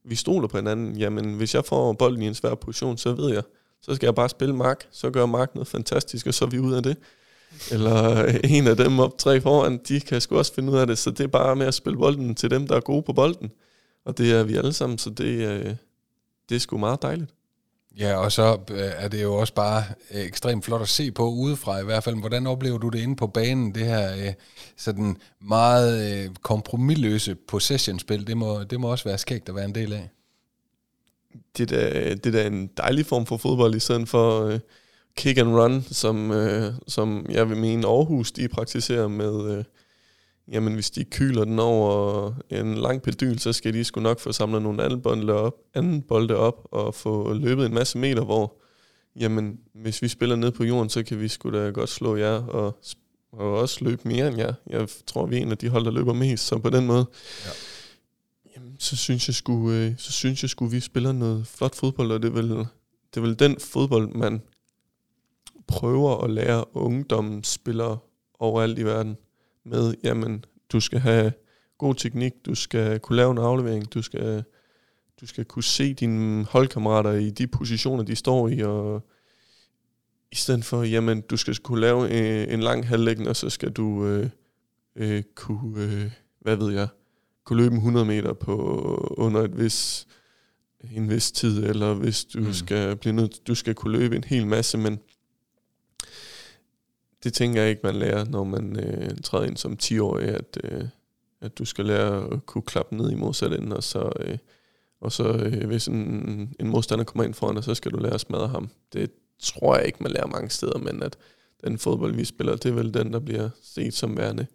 vi stoler på hinanden. Jamen hvis jeg får bolden i en svær position, så ved jeg, så skal jeg bare spille Mark, så gør Mark noget fantastisk, og så er vi ud af det. Eller en af dem op tre foran, de kan sgu også finde ud af det. Så det er bare med at spille bolden til dem, der er gode på bolden. Og det er vi alle sammen, så det er, det er sgu meget dejligt. Ja, og så er det jo også bare ekstremt flot at se på udefra i hvert fald. Hvordan oplever du det inde på banen, det her sådan meget kompromisløse possessionspil? Det må, det må også være skægt at være en del af. Det er da en dejlig form for fodbold, i stedet for... kick and run, som, øh, som jeg vil mene Aarhus, de praktiserer med, øh, jamen hvis de kyler den over en lang pedyl, så skal de sgu nok få samlet nogle anden bolde op, anden bolde op og få løbet en masse meter, hvor jamen hvis vi spiller ned på jorden, så kan vi sgu da godt slå jer og, og også løbe mere end jer. Jeg tror, vi er en af de hold, der løber mest, så på den måde. Ja. Jamen, så synes jeg sgu, øh, så synes jeg sgu, vi spiller noget flot fodbold, og det er vel, det er vel den fodbold, man prøver at lære ungdomsspillere overalt i verden med, jamen, du skal have god teknik, du skal kunne lave en aflevering, du skal, du skal kunne se dine holdkammerater i de positioner, de står i, og i stedet for, jamen, du skal kunne lave øh, en lang halvlæggende, og så skal du øh, øh, kunne, øh, hvad ved jeg, kunne løbe hundrede meter på under et vis, en vis tid, eller hvis du mm. skal blive nødt, du skal kunne løbe en hel masse, men det tænker jeg ikke, man lærer, når man øh, træder ind som ti-årig, at, øh, at du skal lære at kunne klappe ned i modsatenden, og så, øh, og så øh, hvis en, en modstander kommer ind foran, og så skal du lære at smadre ham. Det tror jeg ikke, man lærer mange steder, men at den fodbold, vi spiller, det er vel den, der bliver set som værende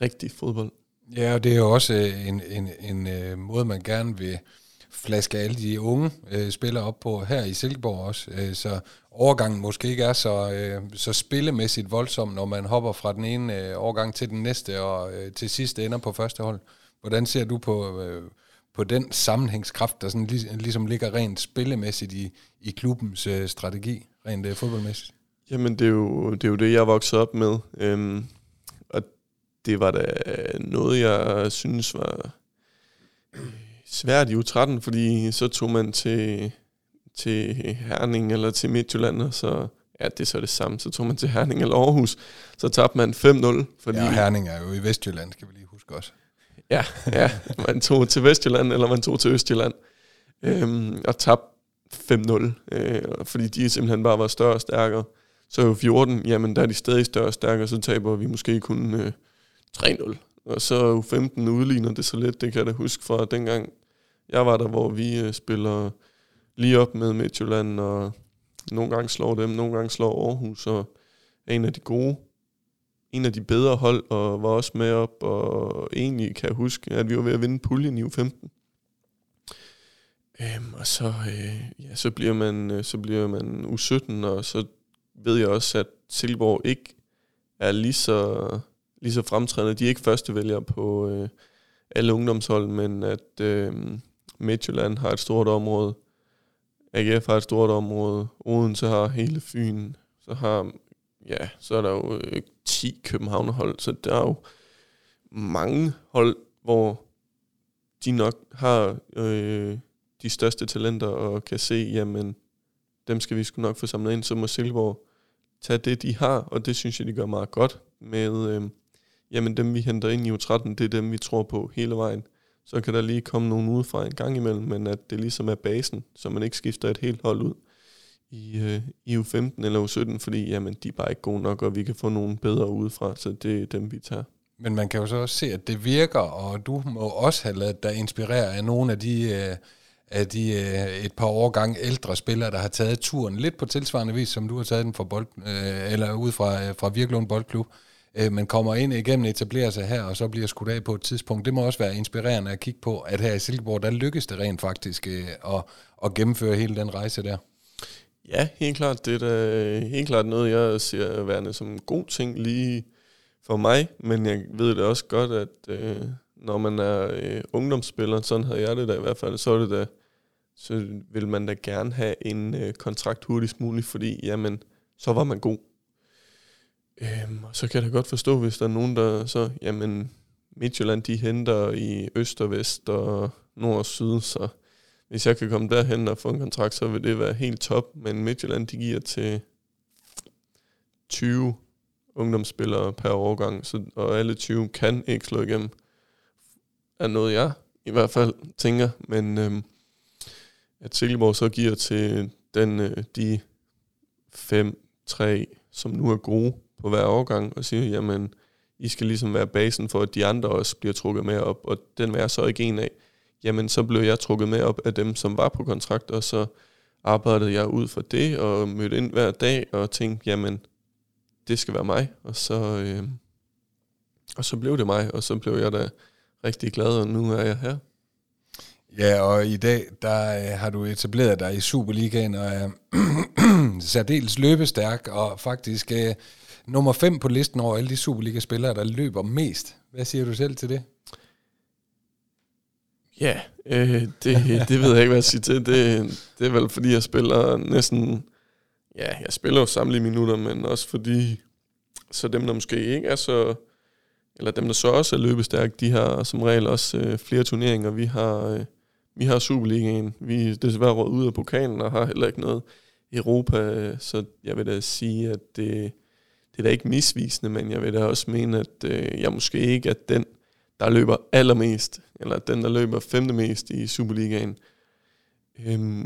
rigtig fodbold. Ja, og det er jo også en, en, en, en måde, man gerne vil flaske alle de unge øh, spillere op på her i Silkeborg også, øh, så overgangen måske ikke er så, øh, så spillemæssigt voldsom, når man hopper fra den ene øh, overgang til den næste, og øh, til sidst ender på første hold. Hvordan ser du på, øh, på den sammenhængskraft, der sådan lig, ligesom ligger rent spillemæssigt i, i klubbens øh, strategi, rent øh, fodboldmæssigt? Jamen, det er, jo, det er jo det, jeg voksede op med, øhm, og det var da noget, jeg synes var... svært i U tretten, fordi så tog man til, til Herning eller til Midtjylland, og så, ja, det er så det samme, så tog man til Herning eller Aarhus, så tabte man fem nul. Fordi, ja, Herning er jo i Vestjylland, skal vi lige huske også. Ja, ja, man tog til Vestjylland, eller man tog til Østjylland, øhm, og tabte fem nul, øh, fordi de simpelthen bare var større og stærkere. Så jo fjorten, jamen der er de stadig større og stærkere, så taber vi måske kun øh, tre nul. Og så U femten udligner det så lidt, det kan jeg da huske fra dengang, jeg var der, hvor vi spiller lige op med Midtjylland, og nogle gange slår dem, nogle gange slår Aarhus, og er en af de gode, en af de bedre hold, og var også med op, og egentlig kan jeg huske, at vi var ved at vinde puljen i U femten. Øhm, og så, øh, ja, så, bliver man, så bliver man U sytten, og så ved jeg også, at Silkeborg ikke er lige så, lige så fremtrædende. De er ikke førstevælgere på øh, alle ungdomshold, men at... Øh, Midtjylland har et stort område, A G F har et stort område, Odense har hele Fyn, så har, ja, så er der jo ti københavnerhold, så der er jo mange hold, hvor de nok har øh, de største talenter og kan se, jamen dem skal vi sgu nok få samlet ind, så må Silkeborg tage det, de har, og det synes jeg, de gør meget godt med, øh, jamen dem vi henter ind i U tretten, det er dem, vi tror på hele vejen. Så kan der lige komme nogen udefra en gang imellem, men at det ligesom er basen, så man ikke skifter et helt hold ud i, øh, i U femten eller U sytten, fordi jamen, de er bare ikke gode nok, og vi kan få nogen bedre udefra, så det er dem, vi tager. Men man kan jo så også se, at det virker, og du må også have ladet dig inspirere af nogle af de, øh, af de øh, et par årgange ældre spillere, der har taget turen lidt på tilsvarende vis, som du har taget den fra bold, øh, eller ud fra, øh, fra Virklund Boldklub. Øh, man kommer ind igennem, etablerer sig her, og så bliver skudt af på et tidspunkt. Det må også være inspirerende at kigge på, at her i Silkeborg, der lykkes det rent faktisk øh, at, at gennemføre hele den rejse der. Ja, helt klart. Det er helt klart noget, jeg ser værende som en god ting lige for mig, men jeg ved det også godt, at øh, når man er øh, ungdomsspiller, sådan havde jeg det da i hvert fald, så er det da, så vil man da gerne have en øh, kontrakt hurtigst muligt, fordi jamen, så var man god. Øhm, og så kan jeg da godt forstå, hvis der er nogen, der så, jamen, Midtjylland, de henter i øst og vest og nord og syd, så hvis jeg kan komme derhen og få en kontrakt, så vil det være helt top, men Midtjylland, de giver til tyve ungdomsspillere per årgang, så, og alle tyve kan ikke slå igennem, er noget jeg i hvert fald tænker, men øhm, at Silkeborg så giver til den, øh, de fem, tre, som nu er gode på hver årgang, og siger, jamen, I skal ligesom være basen for, at de andre også bliver trukket med op, og den var jeg så ikke en af, jamen, så blev jeg trukket med op af dem, som var på kontrakt, og så arbejdede jeg ud fra det, og mødte ind hver dag, og tænkte, jamen, det skal være mig, og så, øh, og så blev det mig, og så blev jeg da rigtig glad, og nu er jeg her. Ja, og i dag, der øh, har du etableret dig i Superligaen, og er øh, særdeles løbestærk, og faktisk øh, nummer fem på listen over alle de Superliga-spillere, der løber mest. Hvad siger du selv til det? Ja, øh, det, det ved jeg ikke, hvad jeg siger til. Det, det er vel, fordi jeg spiller næsten... Ja, jeg spiller jo samtlige minutter, men også fordi, så dem, der måske ikke er så, eller dem, der så også er løbestærke, de har som regel også øh, flere turneringer. Vi har, øh, vi har Superligaen, vi er desværre råd ud af pokalen, og har heller ikke noget Europa, så jeg vil da sige, at det, det er da ikke misvisende, men jeg vil da også mene, at øh, jeg måske ikke er den, der løber allermest, eller den, der løber femte mest i Superligaen, øh,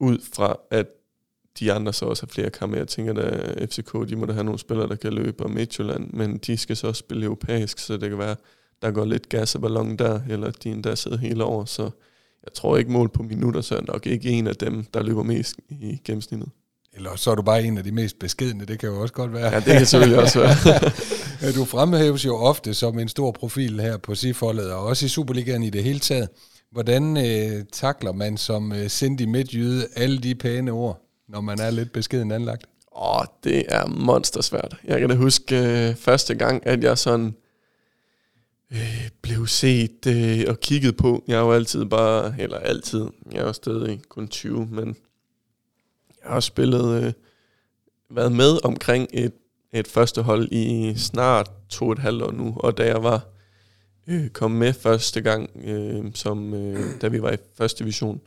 ud fra, at de andre så også har flere kampe. Jeg tænker, at F C K, de må da have nogle spillere, der kan løbe, og Midtjylland, men de skal så også spille europæisk, så det kan være, der går lidt gas af ballon der, eller de endda sidder hele over, så jeg tror ikke mål på minutter, så er nok ikke en af dem, der løber mest i gennemsnittet. Eller så er du bare en af de mest beskedne, det kan jo også godt være. Ja, det kan selvfølgelig også være. Du fremhæves jo ofte som en stor profil her på Sifoldet, og også i Superligaen i det hele taget. Hvordan øh, takler man som øh, Cindy Midtjyde alle de pæne ord, når man er lidt beskeden anlagt? Åh, oh, det er monstersvært. Jeg kan da huske øh, første gang, at jeg sådan øh, blev set øh, og kigget på. Jeg er jo altid bare, eller altid, jeg er jo stadig kun tyve, men jeg har også spillet, øh, været med omkring et, et første hold i snart to og et halvt år nu. Og da jeg var øh, kom med første gang, øh, som, øh, da vi var i første division,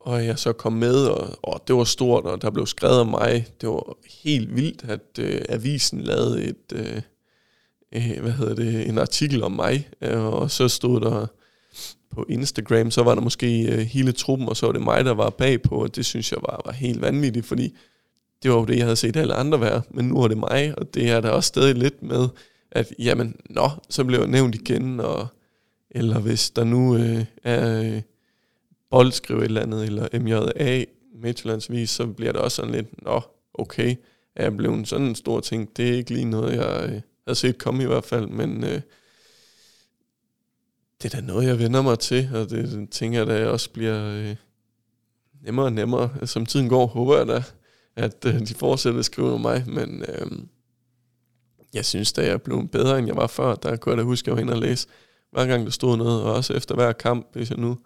og jeg så kom med, og, og det var stort, og der blev skrevet om mig. Det var helt vildt, at øh, avisen lavede et, øh, øh, hvad hedder det, en artikel om mig. Øh, og så stod der på Instagram, så var der måske øh, hele truppen, og så var det mig, der var bagpå. Og det synes jeg var, var helt vanvittigt, fordi det var jo det, jeg havde set alle andre være. Men nu er det mig, og det er der også stadig lidt med, at jamen, nå, så blev jeg nævnt igen. Og, eller hvis der nu øh, er... Øh, Bold skriver et eller andet, eller M J A, Midtjyllandsvis, så bliver det også sådan lidt, nå, okay, er jeg blevet sådan en stor ting, det er ikke lige noget, jeg øh, havde set komme i hvert fald, men øh, det er da noget, jeg vender mig til, og det tænker jeg da også bliver øh, nemmere og nemmere. Som tiden går, håber jeg da, at øh, de fortsætter at skrive om mig, men øh, jeg synes da, jeg er blevet bedre, end jeg var før. Der kunne jeg da huske, at jeg var inde og læse, hver gang der stod noget, og også efter hver kamp, hvis jeg nu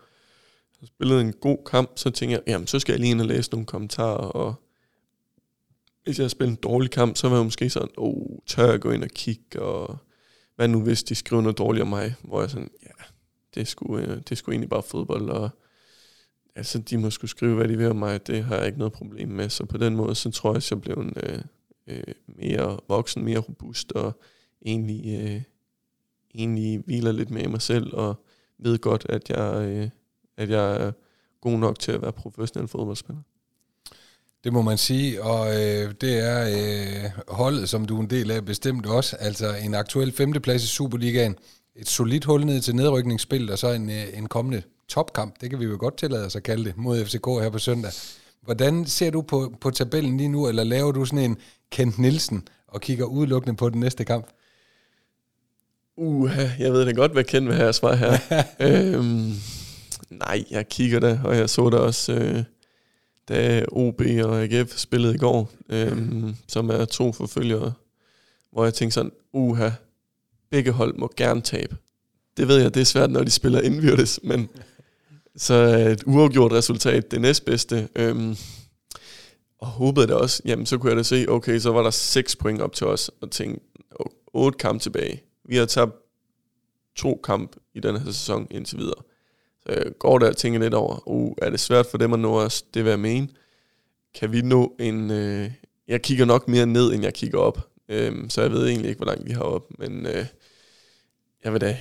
spillede en god kamp, så tænkte jeg, jamen så skal jeg lige ind og læse nogle kommentarer, og hvis jeg spillede en dårlig kamp, så var jeg måske sådan, åh, oh, tør jeg gå ind og kigge, og hvad nu hvis de skriver noget dårligt om mig, hvor jeg sådan, ja, det er sgu, det er sgu egentlig bare fodbold, og altså de må skulle skrive, hvad de vil om mig, det har jeg ikke noget problem med. Så på den måde, så tror jeg, at jeg blev en, øh, mere voksen, mere robust, og egentlig, øh, egentlig hviler lidt mere i mig selv, og ved godt, at jeg, øh, at jeg er god nok til at være professionel fodboldspiller. Det må man sige, og øh, det er øh, holdet, som du er en del af, bestemt også. Altså en aktuel femteplads i Superligaen, et solidt hul ned til nedrykningsspil, og så en, øh, en kommende topkamp, det kan vi jo godt tillade os at kalde det, mod F C K her på søndag. Hvordan ser du på, på tabellen lige nu, eller laver du sådan en Kent Nielsen og kigger udelukkende på den næste kamp? Uh, jeg ved da godt, hvad Kent vil have at svare her. øhm, nej, jeg kigger da, og jeg så da også... Øh da O B og A G F spillede i går, øhm, som er to forfølgere, hvor jeg tænkte sådan, uha, begge hold må gerne tabe. Det ved jeg, det er svært, når de spiller indbyrdes, men så et uafgjort resultat, det næstbedste, øhm, og håbede det også, jamen så kunne jeg da se, okay, så var der seks point op til os, og tænkte, otte kampe tilbage. Vi har tabt to kampe i den her sæson indtil videre. Så jeg går der og tænker lidt over, uh, er det svært for dem at nå os? Det vil jeg mene. Kan vi nå en... Øh, jeg kigger nok mere ned, end jeg kigger op. Øhm, så jeg ved egentlig ikke, hvor langt vi har op. Men øh, jeg vil da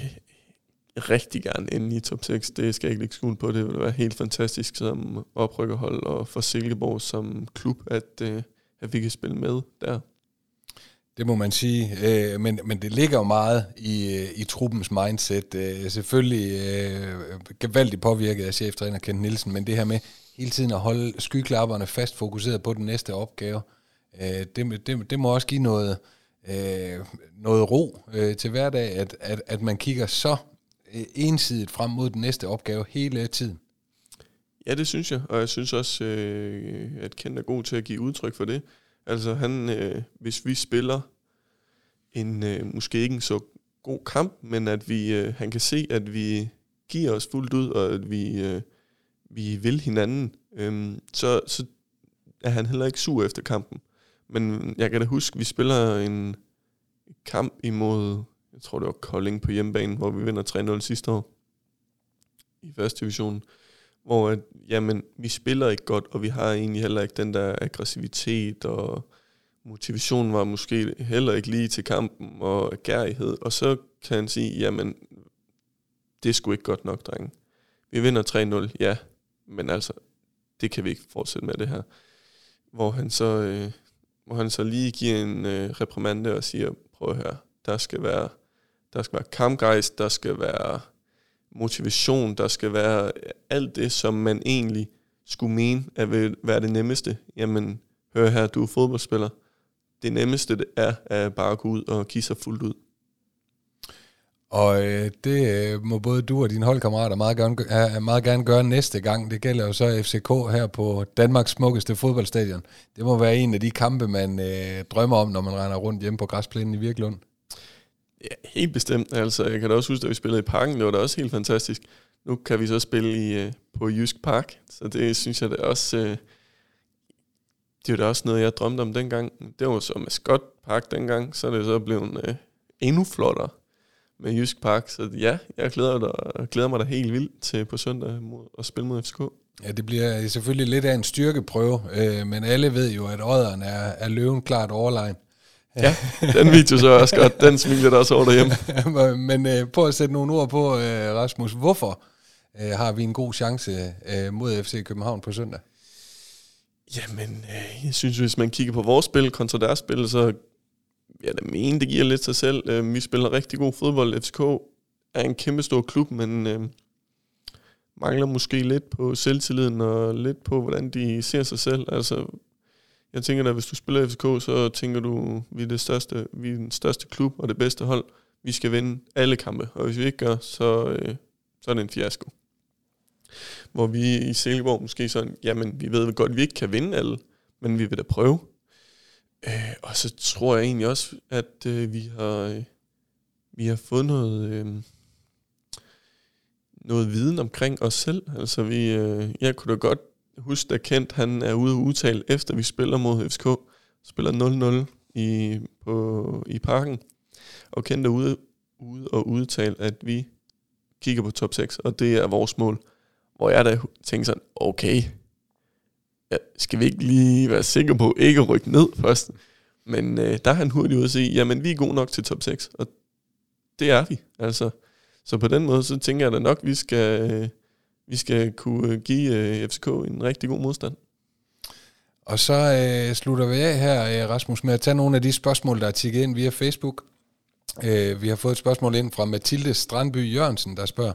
rigtig gerne ende i top seks. Det skal jeg ikke lægge skjul på. Det vil være helt fantastisk som oprykkerhold og for Silkeborg som klub, at, øh, at vi kan spille med der. Det må man sige, øh, men, men det ligger jo meget i, i truppens mindset. Øh, selvfølgelig øh, gevaldigt påvirket af cheftræner Kent Nielsen, men det her med hele tiden at holde skyklapperne fast fokuseret på den næste opgave, øh, det, det, det må også give noget, øh, noget ro øh, til hverdag, at, at, at man kigger så ensidigt frem mod den næste opgave hele tiden. Ja, det synes jeg, og jeg synes også, øh, at Kent er god til at give udtryk for det. Altså han, øh, hvis vi spiller en øh, måske ikke en så god kamp, men at vi, øh, han kan se, at vi giver os fuldt ud, og at vi, øh, vi vil hinanden, øh, så, så er han heller ikke sur efter kampen. Men jeg kan da huske, at vi spiller en kamp imod, jeg tror det var Kolding på hjemmebane, hvor vi vinder tre nul sidste år i første division. Hvor at, jamen, vi spiller ikke godt, og vi har egentlig heller ikke den der aggressivitet, og motivationen var måske heller ikke lige til kampen, og gærighed. Og så kan han sige, jamen, det er sgu ikke godt nok, drenge. Vi vinder tre nul, ja, men altså, det kan vi ikke fortsætte med det her. Hvor han så, øh, hvor han så lige giver en øh, reprimande og siger, prøv at høre, der skal være, der skal være kampgejst, der skal være... motivation, der skal være alt det, som man egentlig skulle mene, at vil være det nemmeste. Jamen, hør her, du er fodboldspiller. Det nemmeste det er at bare gå ud og give sig fuldt ud. Og øh, det øh, må både du og dine holdkammerater meget gerne, øh, meget gerne gøre næste gang. Det gælder jo så F C K her på Danmarks smukkeste fodboldstadion. Det må være en af de kampe, man øh, drømmer om, når man render rundt hjemme på græsplænen i Virklund. Ja, helt bestemt. Altså, jeg kan da også huske, at vi spillede i Parken. Det var da også helt fantastisk. Nu kan vi så spille i, på Jysk Park. Så det synes jeg da også... Det var da også noget, jeg drømte om dengang. Det var så Mascot Park dengang. Så er det så blevet endnu flottere med Jysk Park. Så ja, jeg glæder, dig, glæder mig da helt vildt til på søndag at spille mod F C K. Ja, det bliver selvfølgelig lidt af en styrkeprøve. Men alle ved jo, at odderen er, er løven klart overlegen. Ja, den video så også godt. Den smiler der også over derhjemme. Men øh, prøv at sætte nogle ord på, øh, Rasmus. Hvorfor øh, har vi en god chance øh, mod F C København på søndag? Jamen, øh, jeg synes, hvis man kigger på vores spil kontra deres spil, så ja, det mener, det giver lidt sig selv. Øh, vi spiller rigtig god fodbold. F C K er en kæmpe stor klub, men øh, mangler måske lidt på selvtilliden og lidt på, hvordan de ser sig selv. Altså... Jeg tænker da, hvis du spiller F C K, så tænker du, vi er det største, vi er den største klub og det bedste hold. Vi skal vinde alle kampe, og hvis vi ikke gør, så, øh, så er det en fiasko. Hvor vi i Silkeborg måske sådan, jamen vi ved godt, vi ikke kan vinde alle, men vi vil da prøve. Øh, og så tror jeg egentlig også, at øh, vi har øh, vi har fået noget, øh, noget viden omkring os selv. Altså vi, øh, jeg kunne da godt husk, da Kent, han er ude og udtale, efter vi spiller mod F C K, spiller nul nul i, på, i Parken, og Kent er ude, ude og udtale, at vi kigger på top seks, og det er vores mål. hvor jeg da tænkte sådan, okay, ja, skal vi ikke lige være sikre på ikke at rykke ned først? Men øh, der er han hurtigt ud at sige, jamen vi er gode nok til top seks, og det er vi. Altså, så på den måde, så tænker jeg da nok, vi skal, øh, vi skal kunne give øh, F C K en rigtig god modstand. Og så øh, slutter vi af her, Rasmus, med at tage nogle af de spørgsmål, der er tikket ind via Facebook. Øh, vi har fået et spørgsmål ind fra Mathilde Strandby Jørgensen, der spørger,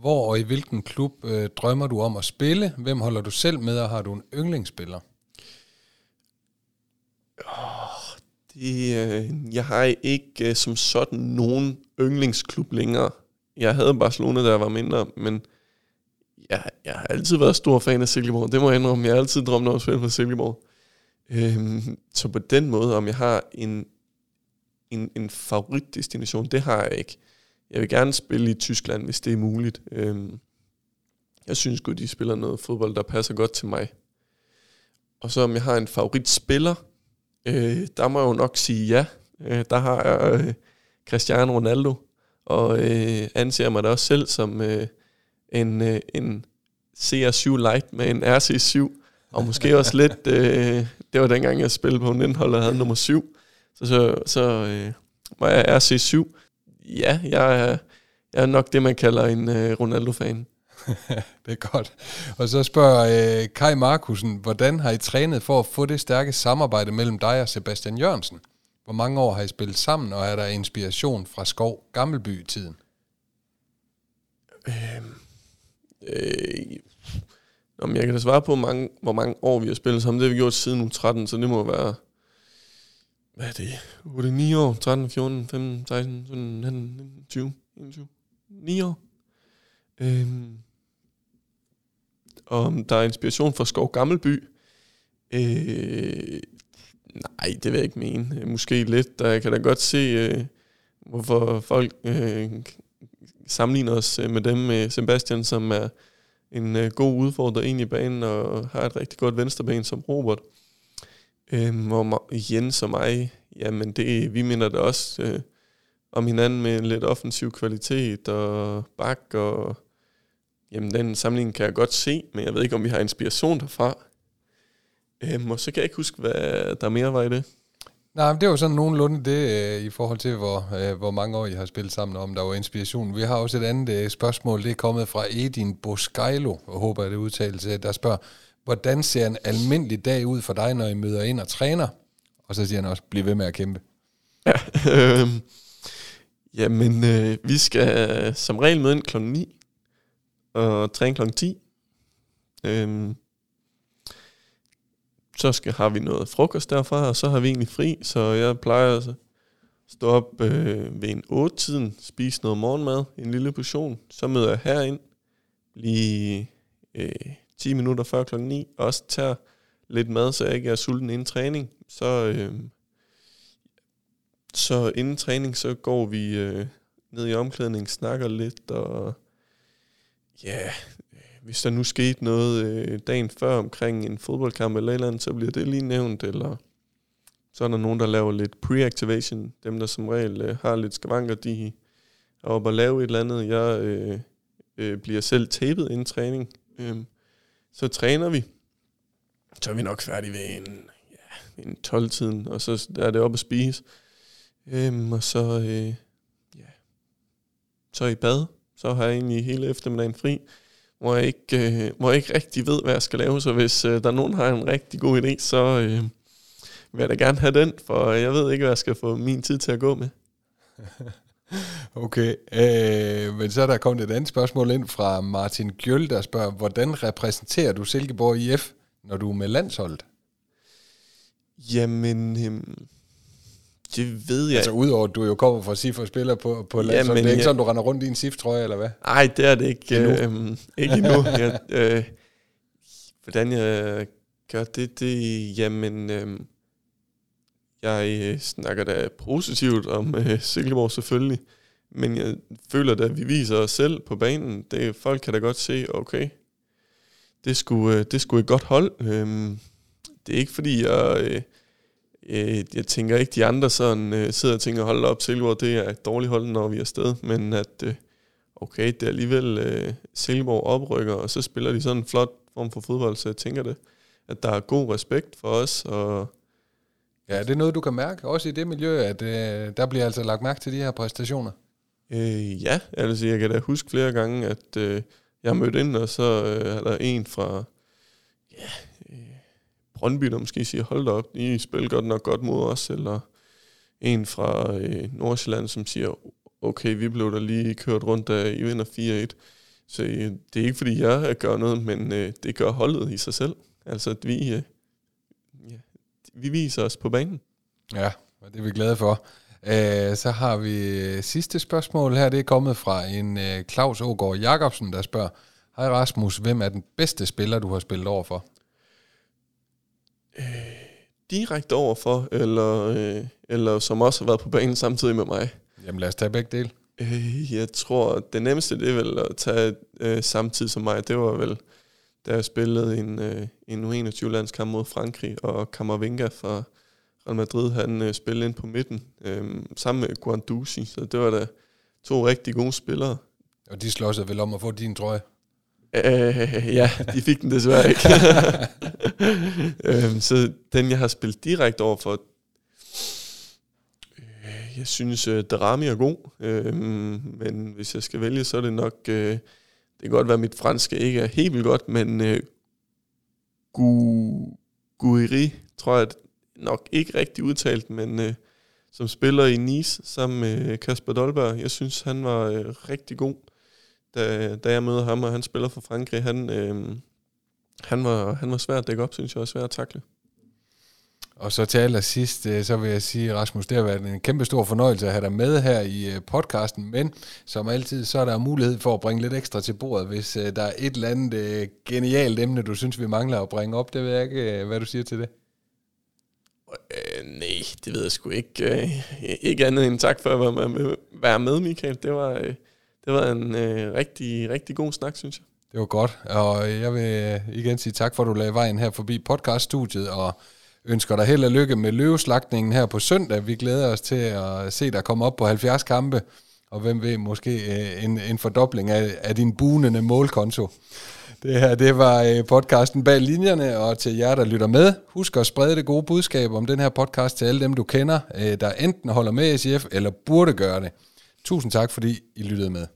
hvor og i hvilken klub øh, drømmer du om at spille? Hvem holder du selv med, og har du en yndlingsspiller? Oh, det, øh, jeg har ikke øh, som sådan nogen yndlingsklub længere. Jeg havde Barcelona, da jeg var mindre, men jeg, jeg har altid været stor fan af Silkeborg. Det må jeg indrømme. Jeg har altid drømt om at spille for Silkeborg. Øhm, så på den måde, om jeg har en, en, en favoritdestination, det har jeg ikke. Jeg vil gerne spille i Tyskland, hvis det er muligt. Øhm, jeg synes godt, de spiller noget fodbold, der passer godt til mig. Og så om jeg har en favoritspiller, øh, der må jeg jo nok sige ja. Øh, der har jeg øh, Cristiano Ronaldo, og øh, anser mig da også selv som... Øh, En, en C R syv Light med en R C syv. Og måske også lidt øh, det var dengang jeg spillede på Nintendo og havde nummer syv. Så, så, så øh, var jeg R C syv. Ja, jeg er, jeg er nok det man kalder en øh, Ronaldo-fan. Det er godt. Og så spørger øh, Kai Markusen, hvordan har I trænet for at få det stærke samarbejde mellem dig og Sebastian Jørgensen? Hvor mange år har I spillet sammen, og er der inspiration fra Skov Gammelby-tiden? Øhm Øh, jeg kan da svare på mange, hvor mange år vi har spillet sammen. Det har vi gjort siden U tretten, så det må være, hvad er det, otte ni år, tretten, fjorten, femten, seksten, sytten, atten, nitten, tyve, enogtyve, ni år. øh, Og der er inspiration fra Skov Gammelby. øh, Nej, det vil jeg ikke mene. Måske lidt, der jeg kan da godt se øh, hvorfor folk øh, sammenligner os med dem, med Sebastian, som er en god udfordrer ind i banen og har et rigtig godt venstreben som Robert. Øhm, og Jens og mig, jamen det, vi minder det også øh, om hinanden med en lidt offensiv kvalitet og bak, og jamen den sammenligning kan jeg godt se, men jeg ved ikke, om vi har inspiration derfra. Øhm, og så kan jeg ikke huske, hvad der mere var i det. Nej, men det er jo sådan nogenlunde det øh, i forhold til, hvor, øh, hvor mange år I har spillet sammen, om der var inspiration. Vi har også et andet øh, spørgsmål, det er kommet fra Edin Boskajlo, og håber jeg det udtalelse, der spørger, hvordan ser en almindelig dag ud for dig, når I møder ind og træner? Og så siger han også, bliv ved med at kæmpe. Ja, øh, jamen, øh, vi skal som regel møde ind klokken ni og træne klokken ti. Øh, Så skal, har vi noget frokost derfra, og så har vi egentlig fri, så jeg plejer altså at stå op øh, ved en otte-tiden, spise noget morgenmad, en lille portion, så møder jeg herind lige øh, ti minutter før klokken ni, og også tager lidt mad, så jeg ikke er sulten inden træning. Så, øh, så inden træning, så går vi øh, ned i omklædningen, snakker lidt, og ja... Yeah. Hvis der nu skete noget øh, dagen før omkring en fodboldkamp eller et eller andet, så bliver det lige nævnt, eller så er der nogen, der laver lidt pre-activation. Dem, der som regel øh, har lidt skavanker, de er oppe og lave et eller andet. Jeg øh, øh, bliver selv tapet inden træning. Øh, så træner vi. Så er vi nok færdige ved en, ja, en tolv-tiden, og så er det op at spise. Øh, og så, øh, ja. så i bad. Så har jeg egentlig hele eftermiddagen fri. Hvor jeg, ikke, øh, hvor jeg ikke rigtig ved, hvad jeg skal lave. Så hvis øh, der er nogen, der har en rigtig god idé, så øh, vil jeg da gerne have den, for jeg ved ikke, hvad jeg skal få min tid til at gå med. Okay, øh, men så er der kommet et andet spørgsmål ind fra Martin Gjøl, der spørger, hvordan repræsenterer du Silkeborg I F, når du er med landsholdet? Jamen, øh, det ved jeg. Altså udover, du jo kommer fra SIF-spiller på, på landsholdet. Jamen, det er ikke ja. sådan, du render rundt i en SIF-trøje, eller hvad? Nej, det er det ikke endnu. Øhm, ikke endnu. Jeg, øh, hvordan jeg gør det, det jamen, øh, jeg snakker da positivt om øh, Silkeborg selvfølgelig, men jeg føler da, at vi viser os selv på banen. Det, folk kan da godt se, okay, det skulle, det skulle et godt hold. Øh, det er ikke fordi, jeg... Øh, Jeg tænker ikke, de andre sådan, øh, sidder og tænker, hold op, Silkeborg, det er et dårligt hold, når vi er afsted, men at, øh, okay, det er alligevel øh, Silkeborg oprykker, og så spiller de sådan en flot form for fodbold, så jeg tænker det, at der er god respekt for os. Og ja, det er noget, du kan mærke, også i det miljø, at øh, der bliver altså lagt mærke til de her præstationer? Øh, ja, altså, jeg kan da huske flere gange, at øh, jeg mødte ind, og så øh, er der en fra ja, øh, Brøndby, der måske siger, hold da op, I spiller godt nok godt mod os, eller en fra øh, Nordsjælland, som siger, okay, vi blev der lige kørt rundt, da I vinder fire et. Så øh, det er ikke, fordi jeg gør noget, men øh, det gør holdet i sig selv. Altså, at vi, øh, ja, vi viser os på banen. Ja, og det er vi glade for. Æh, så har vi sidste spørgsmål her. Det er kommet fra en øh, Claus Ågaard Jacobsen, der spørger, hej Rasmus, hvem er den bedste spiller, du har spillet over for? Øh, direkte over for, eller, øh, eller som også har været på banen samtidig med mig? Jamen lad os tage begge dele. Øh, jeg tror, det nemmeste det er vel at tage øh, samtidig som mig. Det var vel, da jeg spillede en, øh, en U enogtyve-landskamp mod Frankrig, og Kammervinga fra Real Madrid, han øh, spillede ind på midten, øh, sammen med Guanduzi. Så det var da to rigtig gode spillere. Og de slår sig vel om at få din trøje? Øh, ja, de fik den desværre ikke. øh, så den, jeg har spillet direkte over for, jeg synes, uh, Darami er god, øh, men hvis jeg skal vælge, så er det nok, øh, det kan godt være, at mit franske ikke er helt vildt godt, men øh, Gu- Guiri, tror jeg nok ikke rigtig udtalt, men øh, som spiller i Nice sammen med Kasper Dolberg, jeg synes, han var øh, rigtig god, da, da jeg mødte ham, og han spiller for Frankrig, han, øh, han, var, han var svær at dække op, synes jeg, og svær at takle. Og så til allersidst, så vil jeg sige, Rasmus, det har været en kæmpe stor fornøjelse at have dig med her i podcasten, men som altid, så er der mulighed for at bringe lidt ekstra til bordet, hvis der er et eller andet genialt emne, du synes, vi mangler at bringe op. Det ved jeg ikke, hvad du siger til det. Øh, nej, det ved jeg sgu ikke. Ikke andet end tak for at være med, Michael. Det var, det var en rigtig, rigtig god snak, synes jeg. Det var godt, og jeg vil igen sige tak for, at du lagde vejen her forbi podcaststudiet, og ønsker dig held og lykke med løveslagtningen her på søndag. Vi glæder os til at se dig komme op på halvfjerds kampe, og hvem ved, måske en, en fordobling af, af din bugnende målkonto. Det her, det var podcasten Bag Linjerne, og til jer, der lytter med, husk at sprede det gode budskab om den her podcast til alle dem, du kender, der enten holder med S I F eller burde gøre det. Tusind tak, fordi I lyttede med.